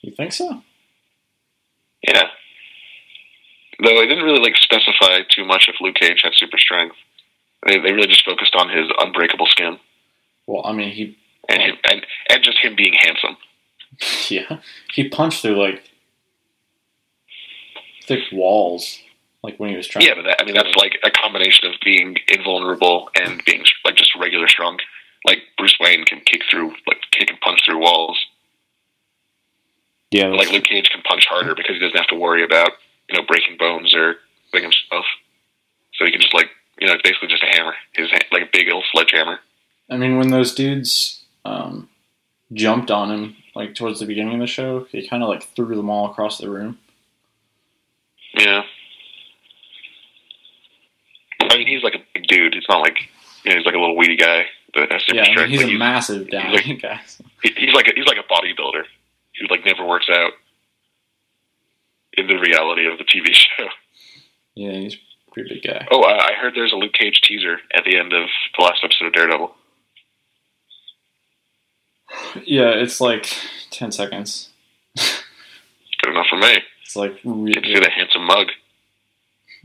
You think so? Yeah. Though I didn't really, like, specify too much if Luke Cage had super strength. They really just focused on his unbreakable skin. Well, I mean, he... And just him being handsome. Yeah. He punched through, like, thick walls, like, when he was trying... Yeah, but that's, like, a combination of being invulnerable and being, like, just regular strong. Like, Bruce Wayne can kick and punch through walls. Yeah, like Luke Cage can punch harder because he doesn't have to worry about, you know, breaking bones or thing himself. So he can just, like, you know, it's basically just a hammer. His hand, like a big old sledgehammer. I mean, when those dudes jumped on him, like towards the beginning of the show, he kind of like threw them all across the room. Yeah. I mean, he's like a big dude. It's not like, you know, he's like a little weedy guy that has super strength. I mean, he's a massive guy. He's like a bodybuilder. Who like never works out in the reality of the TV show. Yeah, he's a pretty big guy. Oh, I heard there's a Luke Cage teaser at the end of the last episode of Daredevil. Yeah, it's like 10 seconds. Good enough for me. It's like really... Get to see the handsome mug.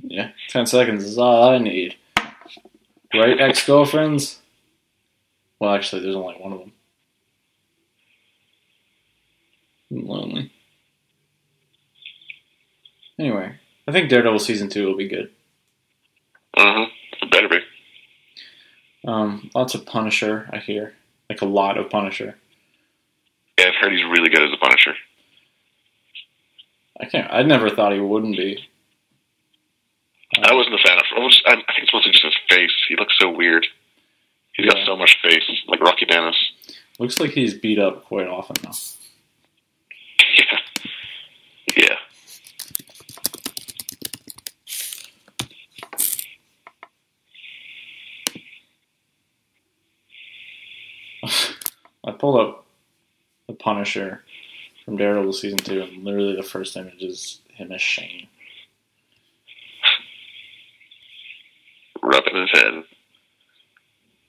Yeah, 10 seconds is all I need. Right, ex-girlfriends? Well, actually, there's only one of them. I'm lonely. Anyway, I think Daredevil Season 2 will be good. Mm-hmm. It better be. Lots of Punisher, I hear. Like, a lot of Punisher. Yeah, I've heard he's really good as a Punisher. I never thought he wouldn't be. I wasn't a fan of... I think it's mostly just his face. He looks so weird. He's got so much face, like Rocky Dennis. Looks like he's beat up quite often, though. Yeah. I pulled up The Punisher from Daredevil Season 2, and literally the first image is him as Shane. Rubbing his head.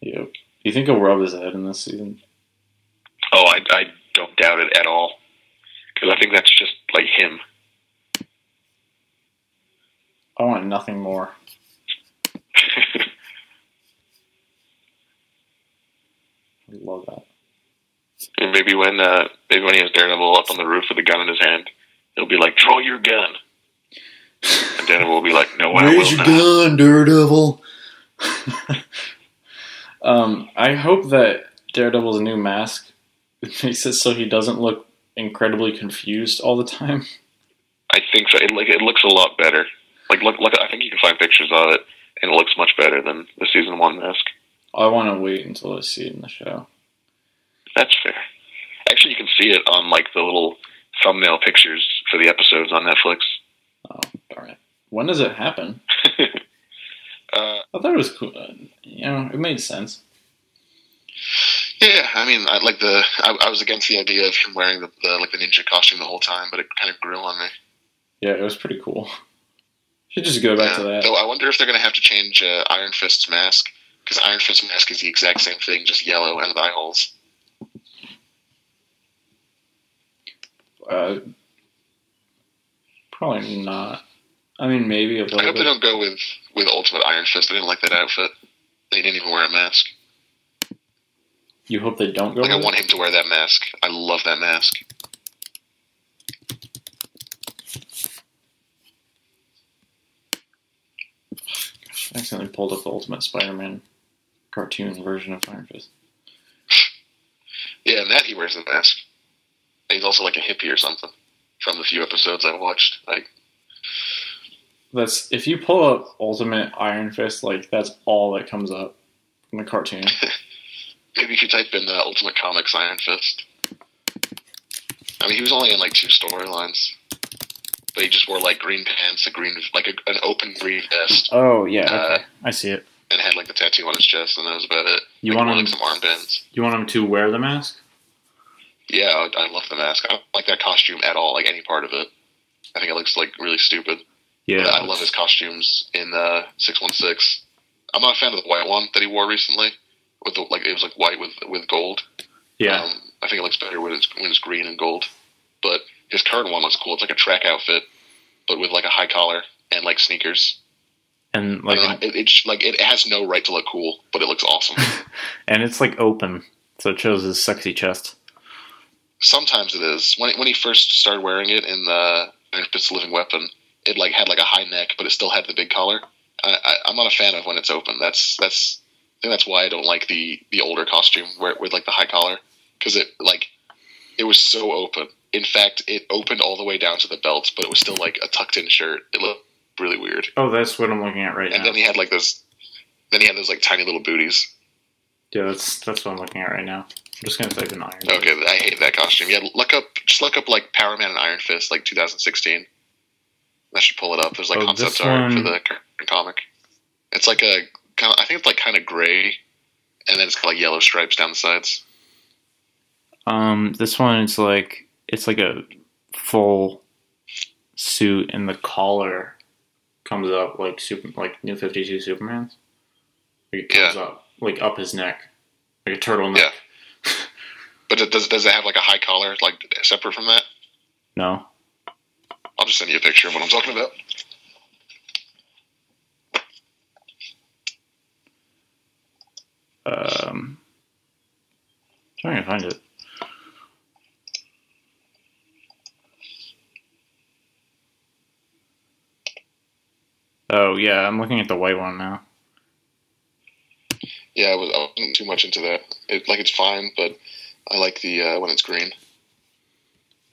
Yep. Do you think he'll rub his head in this season? Oh, I don't doubt it at all. Because I think that's just, like, him. I want nothing more. I love that. And maybe when he has Daredevil up on the roof with a gun in his hand, he'll be like, "Draw your gun." And Daredevil will be like, "No, I will not." "Where's your gun, Daredevil?" I hope that Daredevil's new mask makes it so he doesn't look incredibly confused all the time. I think so. It looks a lot better. Like, look, I think you can find pictures of it, and it looks much better than the Season 1 mask. I want to wait until I see it in the show. That's fair. Actually, you can see it on, like, the little thumbnail pictures for the episodes on Netflix. Oh, darn it. When does it happen? I thought it was cool. It made sense. Yeah, I mean, I was against the idea of him wearing the ninja costume the whole time, but it kind of grew on me. Yeah, it was pretty cool. Should just go back to that. Though I wonder if they're going to have to change Iron Fist's mask, because Iron Fist's mask is the exact same thing, just yellow and with eye holes. Probably not. I mean, maybe a little bit. I hope they don't go with Ultimate Iron Fist. I didn't like that outfit. They didn't even wear a mask. You hope they don't go with it? I want him to wear that mask. I love that mask. Gosh, I accidentally pulled up the Ultimate Spider-Man cartoon version of Iron Fist. Yeah, and that he wears the mask. He's also like a hippie or something. From the few episodes I watched, if you pull up Ultimate Iron Fist, like, that's all that comes up in the cartoon. Maybe you could type in the Ultimate Comics Iron Fist. I mean, he was only in like 2 storylines, but he just wore like green pants, an open green vest. Oh yeah, okay. I see it. And had like the tattoo on his chest, and that was about it. You want him, some armbands. You want him to wear the mask? Yeah, I love the mask. I don't like that costume at all, like any part of it. I think it looks like really stupid. Yeah, I love his costumes in 616. I'm not a fan of the white one that he wore recently. With it was white with gold. Yeah, I think it looks better when it's green and gold. But his current one looks cool. It's like a track outfit, but with like a high collar and like sneakers. And like it has no right to look cool, but it looks awesome. And it's like open, so it shows his sexy chest. Sometimes it is. When he first started wearing it in the Iron Fist's Living Weapon, it like had like a high neck, but it still had the big collar. I'm not a fan of when it's open. I think that's why I don't like the older costume with like the high collar, because it was so open. In fact, it opened all the way down to the belt, but it was still like a tucked in shirt. It looked really weird. Oh, that's what I'm looking at right now. And then he had like this. Then he had those like tiny little booties. Yeah, that's what I'm looking at right now. I'm just going to type in Iron Fist. Okay, I hate that costume. Yeah, look up like Power Man and Iron Fist, like 2016. That should pull it up. There's like concept art for the comic. It's like I think it's like kind of gray, and then it's got like yellow stripes down the sides. This one is like, it's like a full suit, and the collar comes up like New 52 Superman's. Like it comes up, like up his neck, like a turtleneck. Yeah. But does it have like a high collar, like separate from that? No. I'll just send you a picture of what I'm talking about. Trying to find it. Oh, yeah, I'm looking at the white one now. Yeah, I wasn't too much into that. It's fine, but I like the when it's green.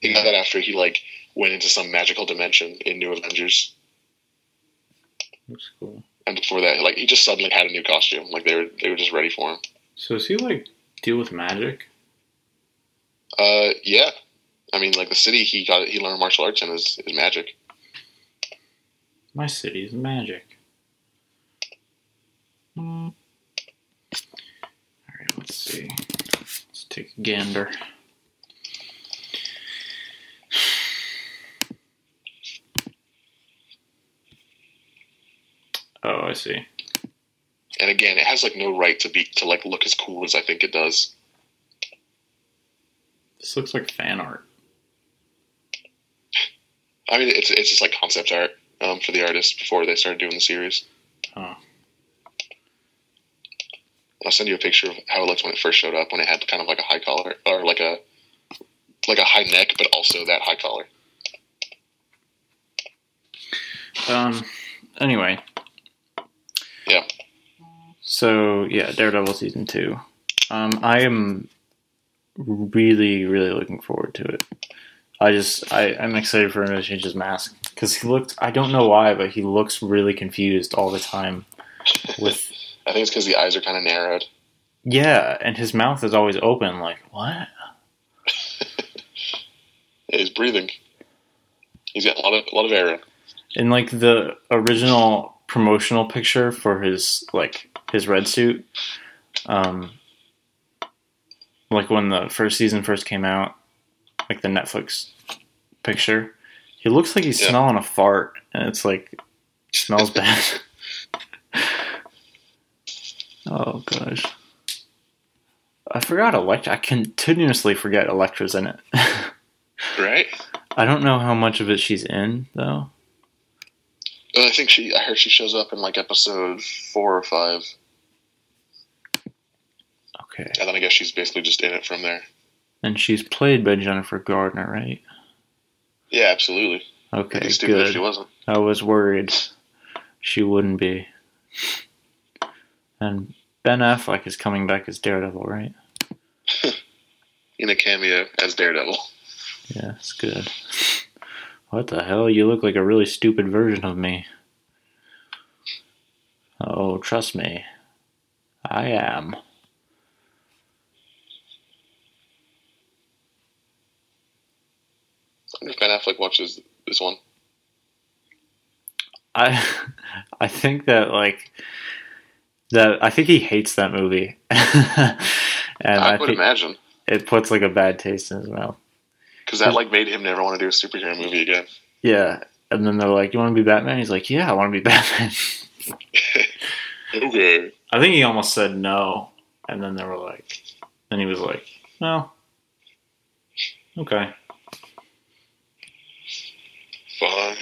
He got that after he, went into some magical dimension in New Avengers. Looks cool. And before that, he just suddenly had a new costume. They were just ready for him. So does he, deal with magic? Yeah. I mean, the city he learned martial arts in is magic. My city is magic. Alright, let's see. Let's take a gander. Oh, I see. And again, it has no right to be to look as cool as I think it does. This looks like fan art. I mean, it's just concept art. For the artists before they started doing the series. Oh. I'll send you a picture of how it looked when it first showed up, when it had kind of a high collar, or like a high neck, but also that high collar. Anyway. Yeah. So, yeah, Daredevil Season 2. I am really, really looking forward to it. I'm excited for him to change his mask. Because I don't know why, but he looks really confused all the time. I think it's because the eyes are kind of narrowed. Yeah, and his mouth is always open, what? Yeah, he's breathing. He's got a lot of air. In, the original promotional picture for his red suit, when the first season first came out, the Netflix picture, he looks like he's smelling a fart, and it's smells bad. Oh gosh, I forgot Elektra. I continuously forget Elektra's in it. Right? I don't know how much of it she's in though. I think I heard she shows up in episode 4 or 5. Okay. And then I guess she's basically just in it from there. And she's played by Jennifer Garner, right? Yeah, absolutely. Okay, good. If she wasn't. I was worried she wouldn't be. And Ben Affleck is coming back as Daredevil, right? In a cameo as Daredevil. Yeah, that's good. What the hell? You look like a really stupid version of me. Oh, trust me. I am. I wonder if Ben Affleck watches this one. I think that I think he hates that movie. And I would imagine it puts a bad taste in his mouth. Because that made him never want to do a superhero movie again. Yeah, and then they're like, "You want to be Batman?" He's like, "Yeah, I want to be Batman." Okay. I think he almost said no, and then they were like, and he was like, "No, okay." Fine.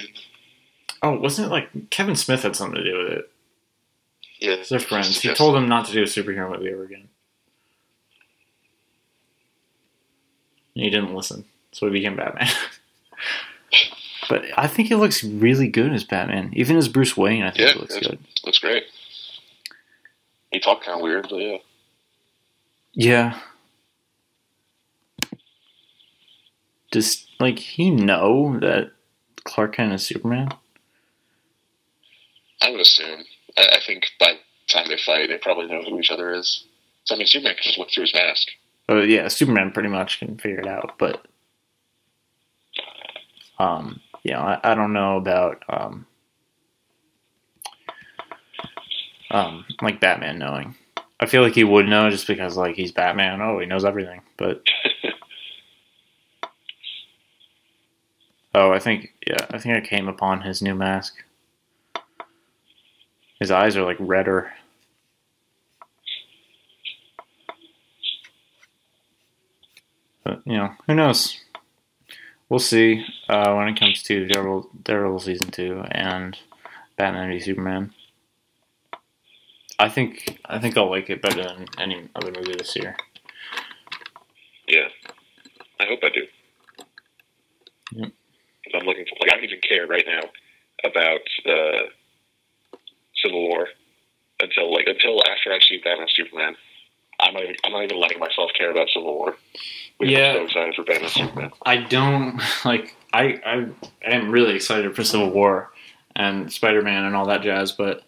Oh, wasn't it Kevin Smith had something to do with it? Yeah. They're friends. He told him not to do a superhero movie ever again. And he didn't listen, so he became Batman. But I think he looks really good as Batman. Even as Bruce Wayne, I think he looks good. Looks great. He talked kind of weird, but yeah. Yeah. Does, he know that Clark Kent is Superman? I would assume. I think by the time they fight, they probably know who each other is. So, Superman can just look through his mask. Oh, yeah, Superman pretty much can figure it out, but... I don't know about, Batman knowing. I feel he would know just because, he's Batman. Oh, he knows everything, but... Oh, I think I came upon his new mask. His eyes are, redder. But, who knows? we'll see when it comes to Daredevil Season 2 and Batman v Superman. I think I'll like it better than any other movie this year. Yeah. I hope I do. Yep. I'm looking for, I don't even care right now about Civil War until after I've seen Batman v Superman. I'm not even letting myself care about Civil War. Yeah, I'm so excited for Batman v Superman. I am really excited for Civil War and Spider-Man and all that jazz, but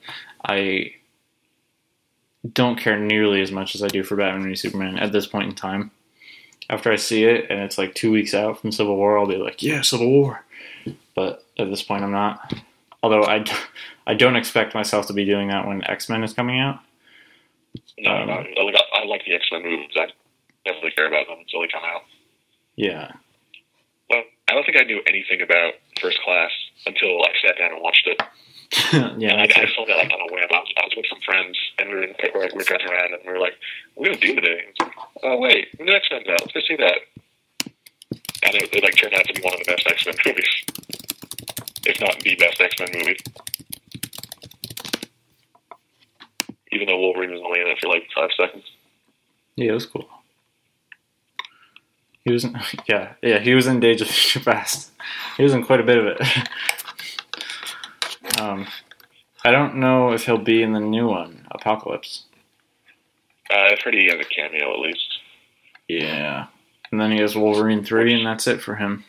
I don't care nearly as much as I do for Batman v Superman at this point in time. After I see it, and it's like 2 weeks out from Civil War, I'll be like, yeah, Civil War. But at this point, I'm not. Although I don't expect myself to be doing that when X-Men is coming out. No, I like the X-Men movies. I definitely care about them until they come out. Yeah. Well, I don't think I knew anything about First Class until I sat down and watched it. Yeah, and I saw that like on a whim. I was with some friends, and we were driving around, and we were like, "What are we gonna do today?" Like, oh wait, the X-Men's out. Let's go see that. And it like turned out to be one of the best X-Men movies, if not the best X-Men movie. Even though Wolverine was only in it for like 5 seconds. Yeah, it was cool. He was in, yeah. He was in Days of Future Past. He was in quite a bit of it. I don't know if he'll be in the new one, Apocalypse. I've heard he has a cameo at least. Yeah. And then he has Wolverine 3, and that's it for him.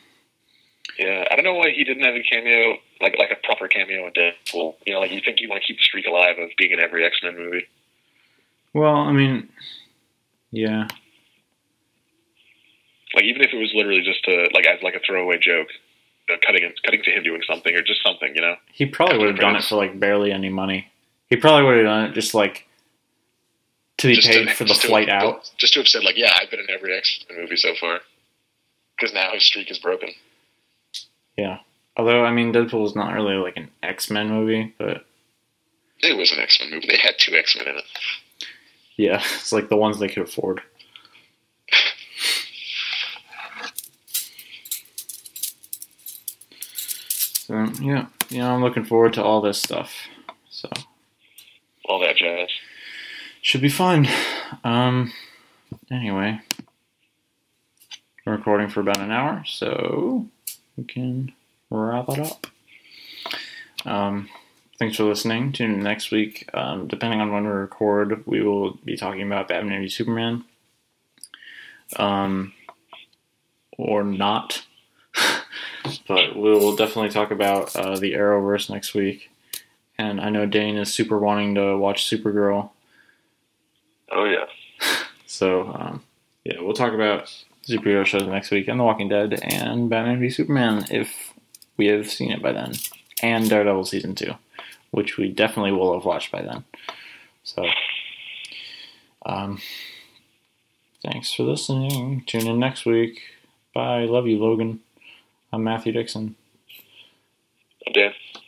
Yeah, I don't know why he didn't have a cameo, like a proper cameo in Deadpool. You know, like you think you want to keep the streak alive of being in every X-Men movie. Well, I mean, yeah. Like even if it was literally just a throwaway joke. Cutting to him doing something or just something, you know? He probably would have done it for, like, barely any money. He probably would have done it just, like, to be paid for the flight out. Just to have said, like, yeah, I've been in every X-Men movie so far. Because now his streak is broken. Yeah. Although, I mean, Deadpool was not really, like, an X-Men movie, but... It was an X-Men movie. They had 2 X-Men in it. Yeah, it's, like, the ones they could afford. So, yeah, you know, I'm looking forward to all this stuff, so. All that jazz. Should be fun. Anyway, we're recording for about an hour, so we can wrap it up. Thanks for listening. Tune in next week. Depending on when we record, we will be talking about Batman v Superman. Or not. But we'll definitely talk about the Arrowverse next week. And I know Dane is super wanting to watch Supergirl. Oh, yeah. So, yeah, we'll talk about superhero shows next week and The Walking Dead and Batman v Superman if we have seen it by then. And Daredevil Season 2, which we definitely will have watched by then. So, thanks for listening. Tune in next week. Bye. Love you, Logan. I'm Matthew Dixon. I'm Dan.